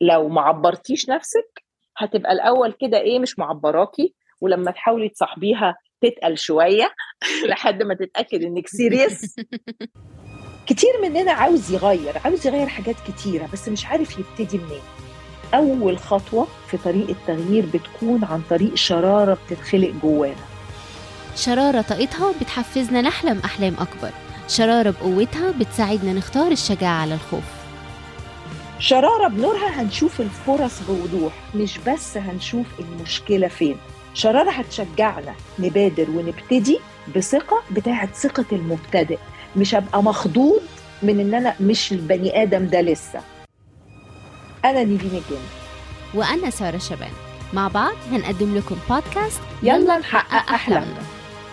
لو ما عبرتيش نفسك هتبقى الأول كده إيه مش معبراكي، ولما تحاولي تصاحبيها تتقل شوية لحد ما تتأكد إنك سيريس. كتير مننا عاوز يغير حاجات كتيرة بس مش عارف يبتدي منين. أول خطوة في طريق التغيير بتكون عن طريق شرارة بتتخلق جوانا، شرارة طاقتها بتحفزنا نحلم أحلام أكبر، شرارة بقوتها بتساعدنا نختار الشجاعة على الخوف، شرارة بنورها هنشوف الفرص بوضوح مش بس هنشوف المشكلة فين، شرارة هتشجعنا نبادر ونبتدي بثقة بتاعت ثقة المبتدئ، مش هبقى مخضوض من إن أنا مش البني آدم ده لسه. أنا نيفين الجندي وأنا سارة شبان، مع بعض هنقدم لكم بودكاست يلا نحقق أحلامنا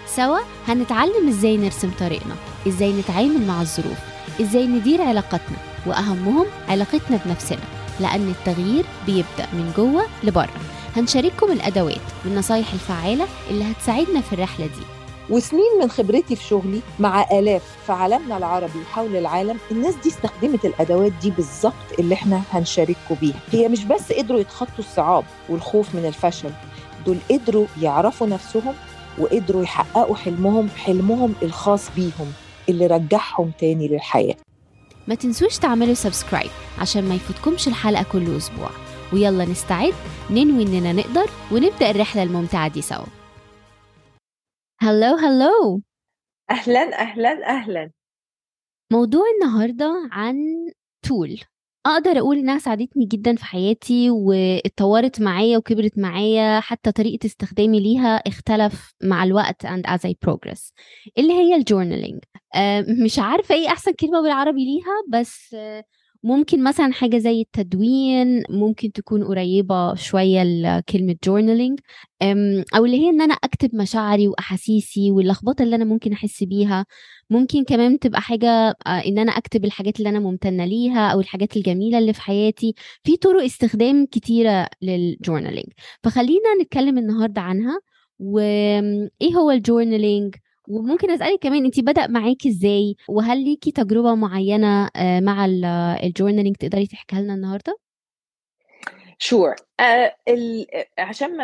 سوا. هنتعلم إزاي نرسم طريقنا، إزاي نتعامل مع الظروف، إزاي ندير علاقتنا، وأهمهم علاقتنا بنفسنا، لأن التغيير بيبدأ من جوه لبره. هنشارككم الأدوات والنصايح الفعالة اللي هتساعدنا في الرحلة دي. وسنين من خبرتي في شغلي مع آلاف في عالمنا العربي وحول العالم، الناس دي استخدمت الأدوات دي بالظبط اللي احنا هنشارككم بيها. هي مش بس قدروا يتخطوا الصعاب والخوف من الفشل، دول قدروا يعرفوا نفسهم وقدروا يحققوا حلمهم الخاص بيهم اللي رجعهم تاني للحياة. ما تنسوش تعملوا سبسكرايب عشان ما يفوتكمش الحلقة كل أسبوع، ويلا نستعد ننوي إننا نقدر ونبدأ الرحلة الممتعة دي سوا. هلو أهلاً. موضوع النهاردة عن تول، أقدر أقول إنها ساعدتني جداً في حياتي واتطورت معايا وكبرت معايا، حتى طريقة استخدامي ليها اختلف مع الوقت and as I progress، اللي هي الجورنالينج. مش عارفة إيه أحسن كلمة بالعربي ليها، بس ممكن مثلا حاجة زي التدوين، ممكن تكون قريبة شوية لكلمة جورنالينج، أو اللي هي إن أنا أكتب مشاعري وأحاسيسي واللخبطة اللي أنا ممكن أحس بيها. ممكن كمان تبقى حاجة إن أنا أكتب الحاجات اللي أنا ممتنة ليها أو الحاجات الجميلة اللي في حياتي. في طرق استخدام كتيرة للجورنالينج، فخلينا نتكلم النهاردة عنها وإيه هو الجورنالينج. وممكن أسألك كمان أنتي بدأ معاكي إزاي، وهل ليكي تجربة معينة مع الجورنالينج تقدري تحكي لنا النهاردة؟ شور عشان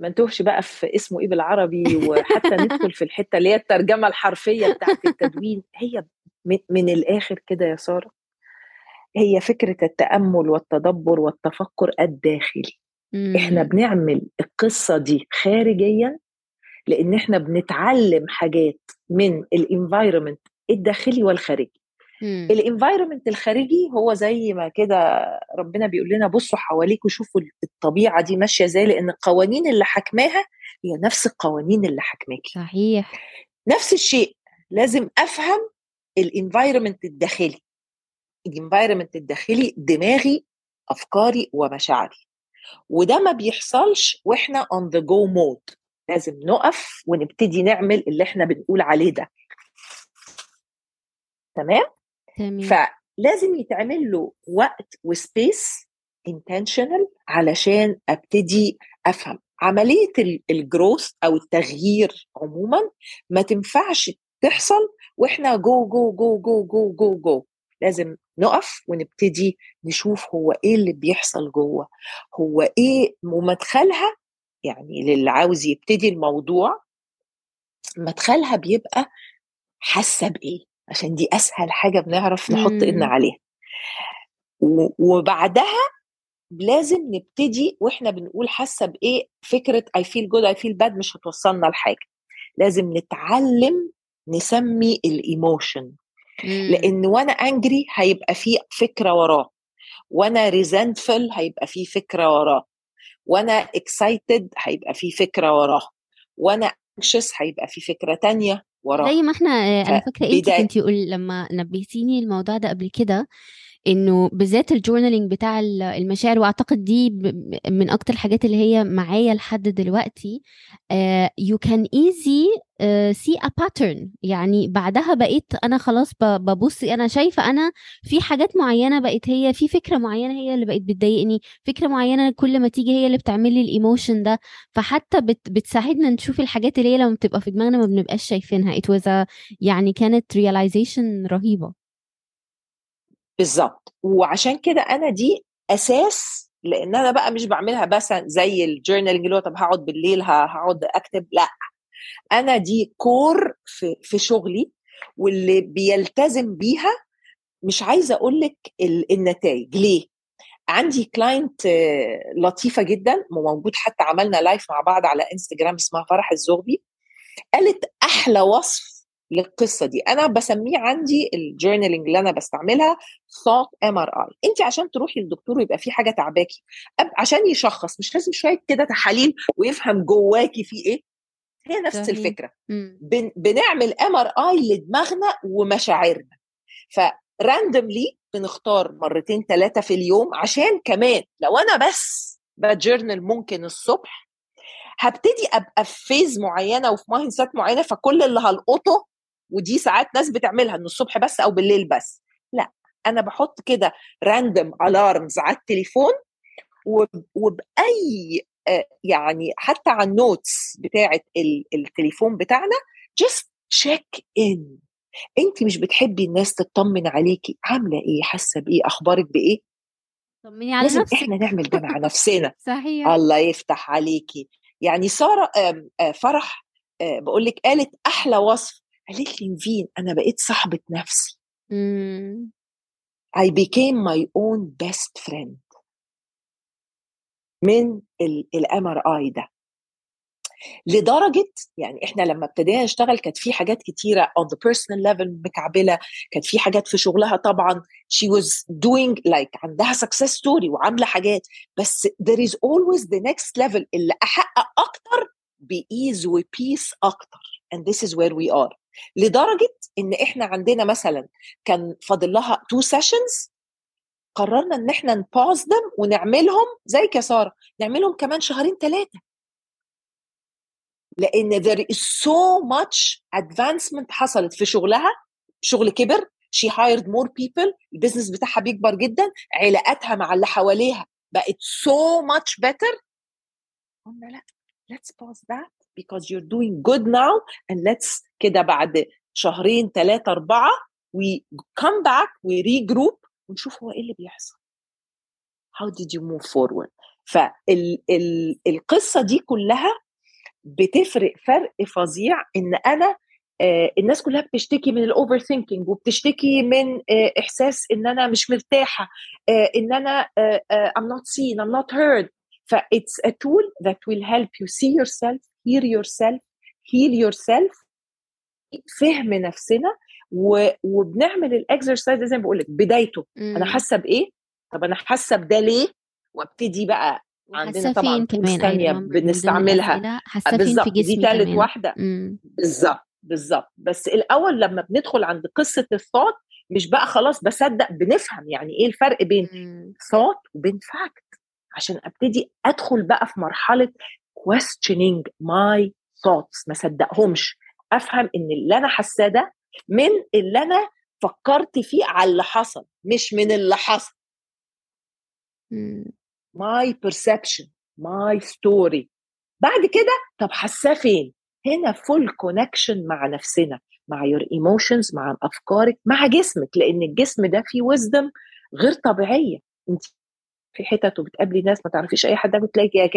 ما نتوهش بقى في اسمه إيه بالعربي، وحتى ندخل في الحتة اللي هي الترجمة الحرفية بتاعت التدوين. هي من الآخر كده يا سارة، هي فكرة التأمل والتدبر والتفكر الداخلي. إحنا بنعمل القصة دي خارجياً لأن إحنا بنتعلم حاجات من الانفايرمنت الداخلي والخارجي. الانفايرمنت الخارجي هو زي ما كده ربنا بيقول لنا بصوا حواليك وشوفوا الطبيعة دي ماشية زي، لأن القوانين اللي حكماها هي نفس القوانين اللي حكماكي. صحيح. نفس الشيء لازم أفهم الانفايرمنت الداخلي. الانفايرمنت الداخلي دماغي، أفكاري ومشاعري، وده ما بيحصلش وإحنا on the go mode. لازم نقف ونبتدي نعمل اللي احنا بنقول عليه ده. تمام. فلازم يتعمل له وقت وسبيس intentional علشان ابتدي افهم عملية الجروث او التغيير عموما. ما تنفعش تحصل واحنا جو جو جو جو جو جو جو. لازم نقف ونبتدي نشوف هو ايه اللي بيحصل جوه، هو ايه مدخلها. يعني للي عاوز يبتدي الموضوع مدخلها بيبقى حاسة بإيه، عشان دي أسهل حاجة بنعرف نحط إيدنا عليها. وبعدها لازم نبتدي وإحنا بنقول حاسة بإيه. فكرة I feel good I feel bad مش هتوصلنا لحاجة. لازم نتعلم نسمي الإيموشن، لأن وأنا أنجري هيبقى فيه فكرة وراه، وأنا resentful هيبقى فيه فكرة وراه، وانا excited هيبقى في فكره وراه، وانا anxious هيبقى في فكره تانية وراه. زي ما احنا انا فاكره ايه انت قول لما نبهتيني الموضوع ده قبل كده، انه بالذات الجورنالينج بتاع المشاعر، واعتقد دي من اكتر الحاجات اللي هي معايا لحد دلوقتي. you can easy see a pattern. يعني بعدها بقيت انا خلاص ببص، انا شايفه انا في حاجات معينه بقت هي في فكره معينه هي اللي بقت بتضايقني، فكره معينه كل ما تيجي هي اللي بتعمل لي الايموشن ده. فحتى بتساعدنا نشوف الحاجات اللي هي لما بتبقى في دماغنا ما بنبقاش شايفينها. يعني كانت realization رهيبه بالظبط. وعشان كده أنا دي أساس، لأن أنا بقى مش بعملها بس زي الجورنالينج اللي هو طب هقعد بالليل هقعد أكتب، لا أنا دي كور في شغلي واللي بيلتزم بيها. مش عايزة أقولك النتائج ليه. عندي كلاينت لطيفة جدا موجود، حتى عملنا لايف مع بعض على انستجرام، اسمها فرح الزغبي، قالت أحلى وصف للقصة دي، أنا بسميه عندي الجورنالينج اللي أنا بستعملها thought MRI. أنت عشان تروحي للدكتور ويبقى في حاجة تعباكي عشان يشخص، مش لازم شوية كده تحاليل ويفهم جواكي في إيه. هي نفس الفكرة، بنعمل MRI لدماغنا ومشاعرنا، فراندملي بنختار 2-3 في اليوم، عشان كمان لو أنا بس بجورنال ممكن الصبح هبتدي أبقى في فيز معينة وفي مايندسات معينة، فكل اللي هلقطه، ودي ساعات ناس بتعملها إنه الصبح بس أو بالليل بس، لا أنا بحط كده راندم ألارمز على التليفون، وبأي يعني حتى على النوتس بتاعة التليفون بتاعنا just check in. أنت مش بتحبي الناس تطمن عليكي، عاملة إيه، حاسة بإيه، أخبارك بإيه، طمني على نفسك. إحنا نعمل ده مع نفسنا. صحيح. الله يفتح عليكي. يعني سارة فرح بقولك قالت أحلى وصف، قالت لي نيفين أنا بقيت صاحبة نفسي. I became my own best friend من الMRI ده. لدرجة يعني إحنا لما ابتدينا نشتغل كانت في حاجات كتيرة on the personal level مكعبلة، كانت في حاجات في شغلها طبعا she was doing like عندها success story وعاملة حاجات، بس there is always the next level اللي أحقق أكتر بإيز وبيس أكتر، and this is where we are. لدرجة إن إحنا عندنا مثلا كان فاضل لها 2 sessions، قررنا إن إحنا نباوز them ونعملهم زي كسارة، نعملهم كمان 2-3 شهور، لأن there is so much advancement حصلت في شغلها، شغل كبر، she hired more people، البيزنس بتاعها بيكبر جدا، علاقاتها مع اللي حواليها بقت so much better. قلنا لا let's pause that because you're doing good now and let's كده بعد 2-3-4 we come back we regroup ونشوف هو إيه اللي بيحصل، how did you move forward. فالقصة دي كلها بتفرق فرق فظيع، ان انا الناس كلها بتشتكي من الاوفر ثينكينج وبتشتكي من احساس ان انا مش مرتاحه، ان انا I'm not seen I'm not heard. ف it's a tool that will help you see yourself, hear yourself, heal yourself. فهم نفسنا وبنعمل الاكسرسايز زي ما بقول لك بدايته انا حاسه بايه، طب انا حاسه بده ليه، وابتدي بقى عندنا طبعا ثانيه بنستعملها بالظبط دي ثالث واحده بالظبط. بس الاول لما بندخل عند قصه الثوت مش بقى خلاص بصدق، بنفهم يعني ايه الفرق بين ثوت وبين فاكت، عشان ابتدي ادخل بقى في مرحله questioning my thoughts، ما صدقهمش، افهم ان اللي انا حاسه ده من اللي انا فكرت فيه على اللي حصل، مش من اللي حصل. my perception my story. بعد كده طب حاسه فين، هنا full connection مع نفسنا، مع your emotions، مع افكارك، مع جسمك، لان الجسم ده فيه wisdom غير طبيعيه. انت في حتت وبتقابلي ناس ما تعرفيش اي حد، بتلاقي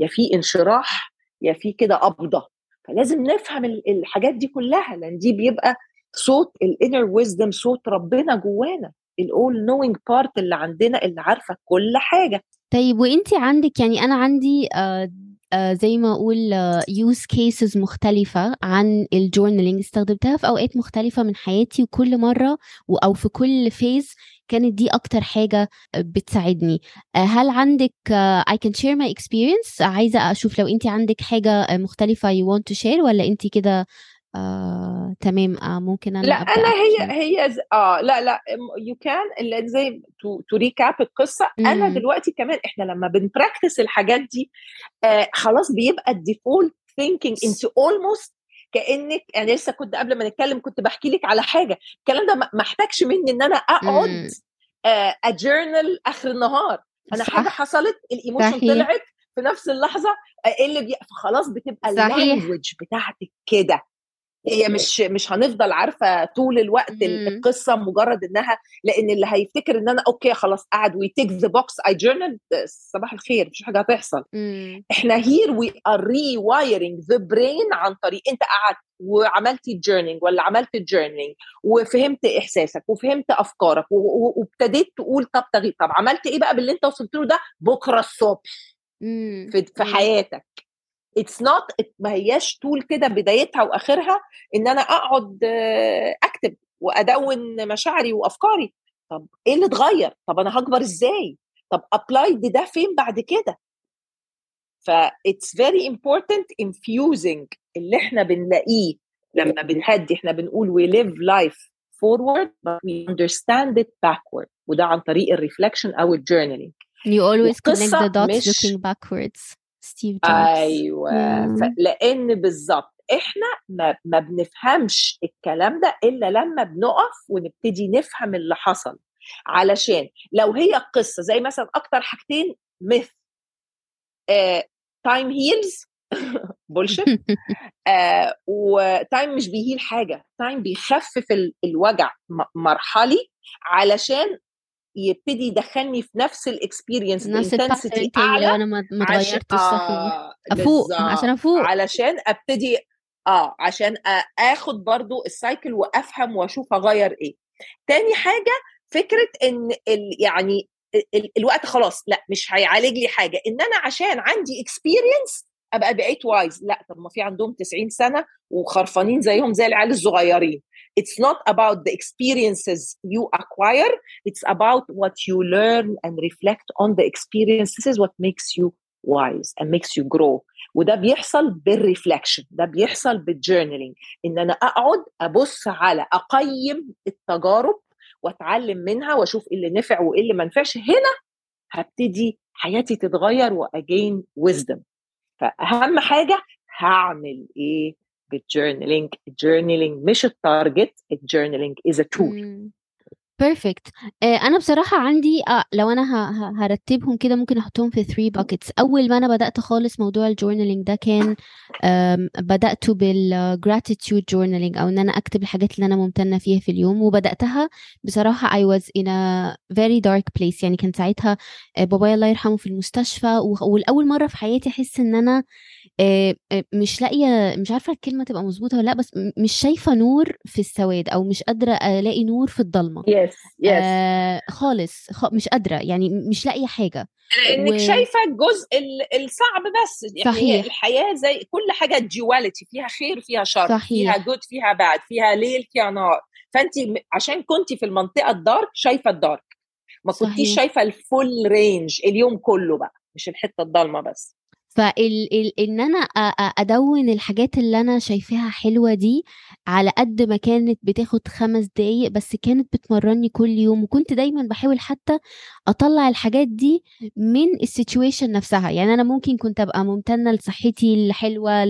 يا في انشراح يا في كده قبضه، فلازم نفهم الحاجات دي كلها، لان دي بيبقى صوت الinner wisdom، صوت ربنا جوانا، الall knowing part اللي عندنا اللي عارفه كل حاجه. طيب وانتي عندك يعني انا عندي زي ما اقول use cases مختلفة عن الجورنالينج، استخدمتها في اوقات مختلفة من حياتي، وكل مرة او في كل فيز كانت دي اكتر حاجة بتساعدني. هل عندك I can share my experience؟ عايزة اشوف لو انتي عندك حاجة مختلفة you want to share، ولا انتي كده تمام. ممكن انا لا انا هي لا يو كان اللي زي تو ريكاب القصه. انا دلوقتي كمان احنا لما بنبراكتس الحاجات دي خلاص بيبقى الديفولت ثينكينج، انت اولموست كانك انا لسه كنت قبل ما نتكلم كنت بحكي لك على حاجه، الكلام ده ما احتاجش مني ان انا اقعد اجورنال اخر النهار، انا حاجه حصلت الايموشن طلعت في نفس اللحظه اللي خلاص بتبقى اللانجوج بتاعتك كده. هي مش هنفضل عارفة طول الوقت القصة مجرد انها، لان اللي هيفتكر ان انا اوكي خلاص قاعد وي تيك ذا بوكس اي جورنال، صباح الخير مش حاجة هتحصل. احنا هير وي ار ري وايرينج ذا برين عن طريق انت قاعد وعملتي جورنينج ولا عملت جورنينج وفهمت احساسك وفهمت افكارك وابتديت تقول طب عملت ايه بقى باللي انت وصلت له ده بكرة الصبح في حياتك. It's not ما هياش طول كده بدايتها واخرها ان انا اقعد اكتب وادون مشاعري وافكاري. طب ايه اللي اتغير؟ طب انا هكبر ازاي؟ طب ابلايد ده فين بعد كده؟ ف it's very important infusing اللي احنا بنلاقيه لما بنهدي. احنا بنقول we live life forward but we understand it backward، وده عن طريق الريفلكشن او الجورنالينج. You always connect the dots looking backwards. أيوة. لأن بالضبط إحنا ما بنفهمش الكلام ده إلا لما بنقف ونبتدي نفهم اللي حصل. علشان لو هي قصة زي مثلا أكتر حاجتين myth time heals bullshit وtime مش بيهيل حاجة. time بيخفف الوجع مرحلي علشان يبتدي يدخلني في نفس الاكسبيرينس انتنسيتي اعلى. انا ما اتغيرتش الصحيح عشان افوق علشان ابتدي عشان اخد برضو السايكل وافهم واشوف اغير ايه. تاني حاجه فكره ان يعني الوقت خلاص لا مش هيعالج لي حاجه، ان انا عشان عندي اكسبيرينس ابقى بقيت وايز. لا، طب ما في عندهم 90 سنه وخرفانين زيهم زي العيال الصغيرين. It's not about the experiences you acquire. It's about what you learn and reflect on the experience. This is what makes you wise and makes you grow. وده بيحصل بالريفلكشن، ده بيحصل بالجورنالينج، إن أنا أقعد أبص على أقيم التجارب وأتعلم منها وأشوف إيه اللي نفع وإيه اللي ما نفعش. هنا هبتدي حياتي تتغير وأجين wisdom. فأهم حاجة هعمل إيه؟ الجورنالينج مش التارجت. الجورنالينج is a tool. perfect. أنا بصراحة عندي لو أنا هرتبهم كده ممكن أحطهم في 3 buckets. أول ما أنا بدأت خالص موضوع الجورنالينج ده كان بدأت بالgratitude journaling، أو إن أنا أكتب الحاجات اللي أنا ممتنة فيها في اليوم. وبدأتها بصراحة I was in a very dark place، يعني كان ساعتها بابايا الله يرحمه في المستشفى، والأول مرة في حياتي أحس إن أنا مش لاقيه، مش عارفه الكلمه تبقى مظبوطه ولا لا، بس مش شايفه نور في السواد، او مش قادره الاقي نور في الضلمه. yes. خالص مش قادره، يعني مش لاقيه حاجه لانك شايفه الجزء الصعب بس. يعني صحيح. الحياه زي كل حاجه duality، فيها خير فيها شر، صحيح. فيها good فيها bad، فيها ليل فيها نار. فانت عشان كنتي في المنطقه الدارك شايفه الدارك، ما كنتيش شايفه الفول رينج اليوم كله بقى، مش الحته الضلمه بس. فإن أنا أدون الحاجات اللي أنا شايفها حلوة دي، على قد ما كانت بتاخد 5 دقايق بس كانت بتمرني كل يوم. وكنت دايما بحاول حتى أطلع الحاجات دي من السيتويشن نفسها. يعني أنا ممكن كنت أبقى ممتنة لصحتي الحلوة،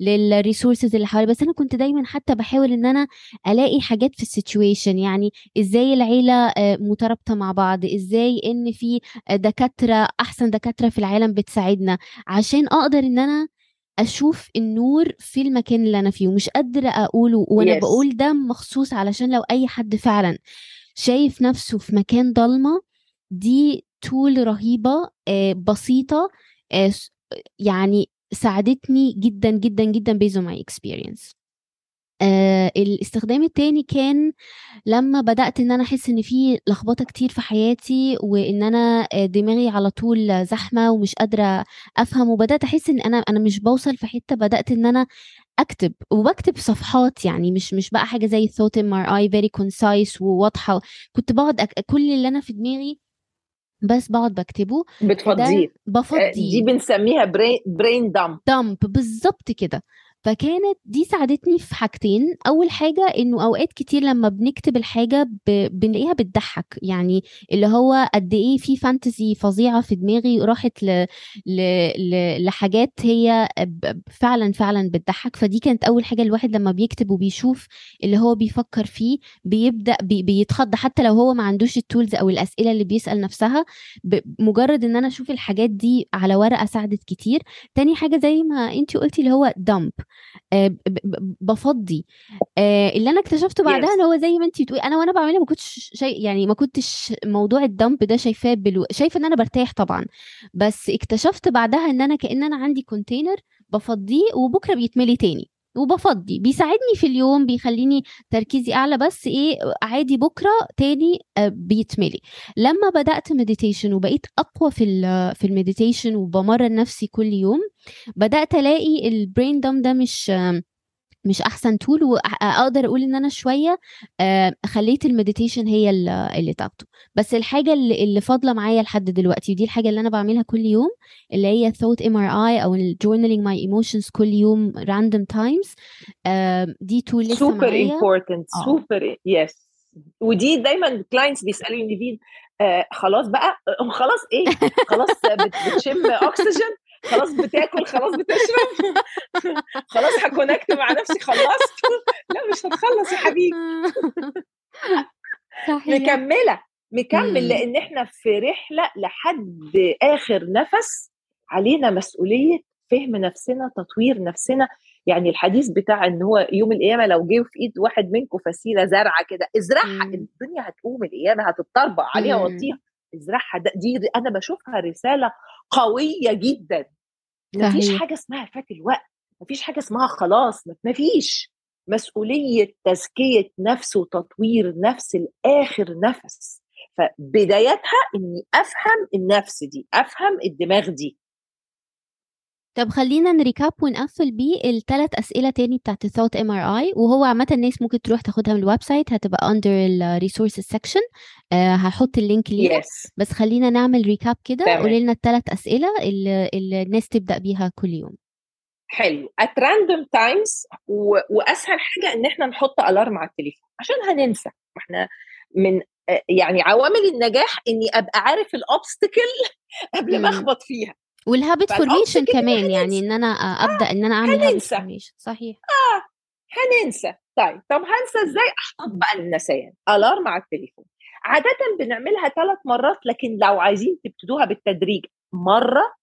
للريسورسز اللي حوالي، بس أنا كنت دايما حتى بحاول إن أنا ألاقي حاجات في السيتويشن. يعني إزاي العيلة مترابطة مع بعض، إزاي إن في دكاترة أحسن دكاترة في العالم بتساعدنا، عشان أقدر إن أنا أشوف النور في المكان اللي أنا فيه ومش قادرة أقوله. وأنا بقول ده مخصوص علشان لو أي حد فعلا شايف نفسه في مكان ضلمة، دي tool رهيبة بسيطة، يعني ساعدتني جدا جدا جدا based on my experience. الاستخدام التاني كان لما بدأت ان انا احس ان في لخبطة كتير في حياتي، وان انا دماغي على طول زحمة ومش قادرة افهم، وبدأت احس ان انا مش بوصل في حتة. بدأت ان انا اكتب، وبكتب صفحات، يعني مش بقى حاجة زي الثوت MRI very concise وواضحة. كنت بقعد كل اللي انا في دماغي بس بقعد بكتبه. بفضيه. دي بنسميها brain dump بالظبط كده. فكانت دي ساعدتني في حاجتين. أول حاجة إنه أوقات كتير لما بنكتب الحاجة بنلاقيها بتضحك، يعني اللي هو قد إيه في فانتزي فظيعة في دماغي راحت لحاجات هي فعلا فعلا بتضحك. فدي كانت أول حاجة، الواحد لما بيكتب وبيشوف اللي هو بيفكر فيه بيبدأ بيتخض، حتى لو هو ما عندوش التولز أو الأسئلة اللي بيسأل نفسها. مجرد إن أنا أشوف الحاجات دي على ورقة ساعدت كتير. تاني حاجة زي ما أنتي قلتي اللي هو دمب، بفضي. اللي انا اكتشفته بعدها اللي هو زي ما انتي بتقولي انا وانا بعملها ما كنتش شيء يعني ما كنتش موضوع الدمب ده شايفاه شايفه ان انا برتاح طبعا, بس اكتشفت بعدها ان انا كأن انا عندي كونتينر بفضيه وبكره بيتملي تاني وبفضي, بيساعدني في اليوم بيخليني تركيزي اعلى, بس ايه عادي بكره تاني بيتملي. لما بدات مديتيشن وبقيت اقوى في المديتيشن وبمرن نفسي كل يوم, بدات الاقي البرين دام ده مش احسن تول, واقدر اقول ان انا شويه خليت المديتيشن هي اللي طاقته. بس الحاجه اللي فاضله معايا لحد دلوقتي ودي الحاجه اللي انا بعملها كل يوم اللي هي ثوت MRI او الجورنالينج ماي ايموشنز كل يوم راندوم تايمز, دي تول لسه معايا سوبر امبورتنت سوبر يس. ودي دايما كلاينتس بيسالوني نيفين خلاص بقى خلاص ايه خلاص بتشم اكسجين خلاص بتاكل خلاص بتشرب خلاص هكونكت مع نفسي خلصت. لا مش هتخلص يا حبيبي مكمل لان احنا في رحله لحد اخر نفس, علينا مسؤوليه فهم نفسنا تطوير نفسنا. يعني الحديث بتاع ان هو يوم القيامه لو جه في ايد واحد منكم فسيله زرعه كده ازرعها, الدنيا هتقوم القيامه هتتطربق عليها وطيها ازرعها. دي انا بشوفها رساله قوية جدا. مفيش حاجة اسمها فات الوقت, مفيش حاجة اسمها خلاص, مفيش. مسؤولية تزكية نفس وتطوير نفس لآخر نفس. فبدايتها اني افهم النفس دي, افهم الدماغ دي. طب خلينا نريكاب ونقفل بيه الثلاث أسئلة تاني بتاعت الثوت MRI, وهو عامة الناس ممكن تروح تاخدها من الويب سايت هتبقى under the resources section, هحط اللينك ليها. بس خلينا نعمل ريكاب كده, قوليلنا الثلاث أسئلة اللي الناس تبدأ بيها كل يوم. حلو. at random times, وأسهل حاجة إن احنا نحط ألارم على التليفون عشان هننسى. احنا من يعني عوامل النجاح إني أبقى عارف الأوبستكل قبل ما أخبط فيها, والهابت فورميشن كمان يعني ان انا ابدا ان انا اعمل هابت فورميشن. صحيح هننسى. طب هنسى ازاي؟ احط بقى النسيان الارم على التليفون. عاده بنعملها 3 مرات, لكن لو عايزين تبتدوها بالتدريج مره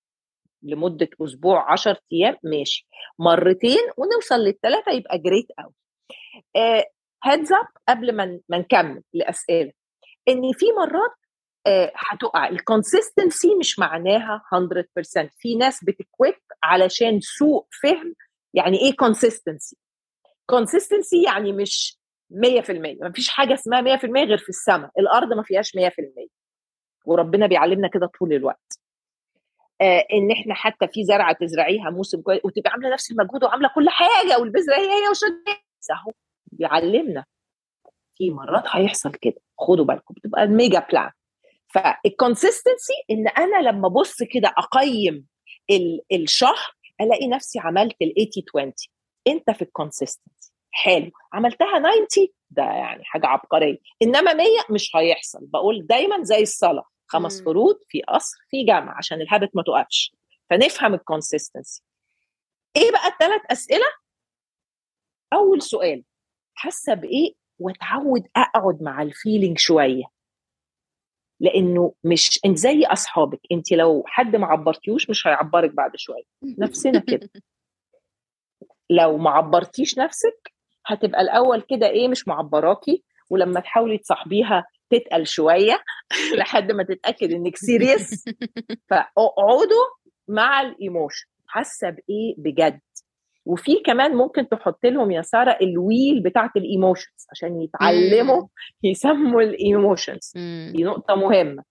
لمده اسبوع 10 ايام ماشي, 2 مرات ونوصل لل3 يبقى جريت قوي. هيدز اب قبل ما نكمل الاسئله ان في مرات هتقع. الكونسيستنسي مش معناها 100%. في ناس بتكويت علشان سوء فهم يعني ايه كونسيستنسي. كونسيستنسي يعني مش 100%. مفيش حاجة اسمها 100% غير في السماء, الارض ما فيهاش 100%, وربنا بيعلمنا كده طول الوقت. ان احنا حتى في زرعة تزرعيها موسم كويس وتبقى عاملة نفس المجهود وعاملة كل حاجة والبذرة هي وشديد سهو, بيعلمنا في مرات هيحصل كده. خدوا بالكم بتبقى الميجا بلان. فالكونسيستنسي ان انا لما بص كده اقيم الشهر الاقي نفسي عملت ال 80-20. انت في الكونسيستنسي حلو, عملتها 90 ده يعني حاجه عبقريه, انما 100 مش هيحصل. بقول دايما زي الصلاه 5 فروض في قصر في جامع عشان الهابت ما توقفش. فنفهم الكونسيستنسي. ايه بقى ال3 اسئله؟ اول سؤال حاسه بايه, واتعود اقعد مع الفيلينج شويه, لانه مش انت زي اصحابك, انت لو حد ما عبرتيوش مش هيعبرك بعد شويه. نفسنا كده لو ما عبرتيش نفسك هتبقى الاول كده ايه مش معبراكي, ولما تحاولي تصاحبيها تتقل شويه لحد ما تتاكد انك سيريس. فاقعدوا مع الايموشن, حاسه بايه بجد. وفي كمان ممكن تحط لهم يا ساره الويل بتاعه الايموشنز عشان يتعلموا يسموا الايموشنز. دي نقطه مهمه.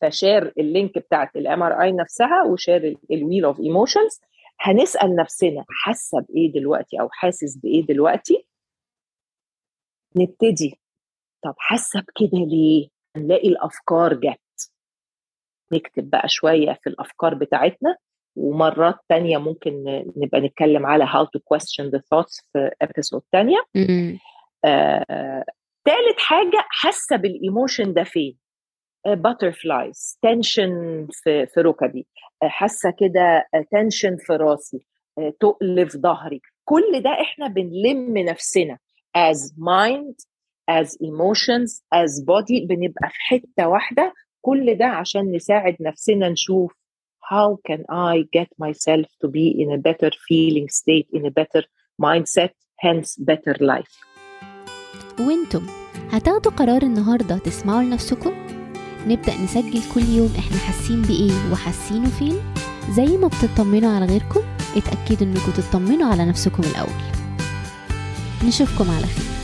فشير اللينك بتاعه الMRI نفسها وشير الويل اوف ايموشنز. هنسال نفسنا حاسه بايه دلوقتي او حاسس بايه دلوقتي. نبتدي طب حاسه بكده ليه؟ نلاقي الافكار جت, نكتب بقى شويه في الافكار بتاعتنا. ومرات تانية ممكن نبقى نتكلم على how to question the thoughts في episode تانية. تالت حاجة حاسة بالإيموشن ده فين. butterflies tension في ركبي, حاسة كده tension في راسي, تقل في ظهري. كل ده احنا بنلم نفسنا as mind as emotions as body, بنبقى في حتة واحدة. كل ده عشان نساعد نفسنا نشوف how can I get myself to be in a better feeling state, in a better mindset, hence better life. وانتم هتاخدوا قرار النهاردة تسمعوا لنفسكم؟ نبدأ نسجل كل يوم احنا حاسين بإيه وحاسينه فين. زي ما بتطمنوا على غيركم اتأكدوا انكم تطمنوا على نفسكم الأول. نشوفكم على خير.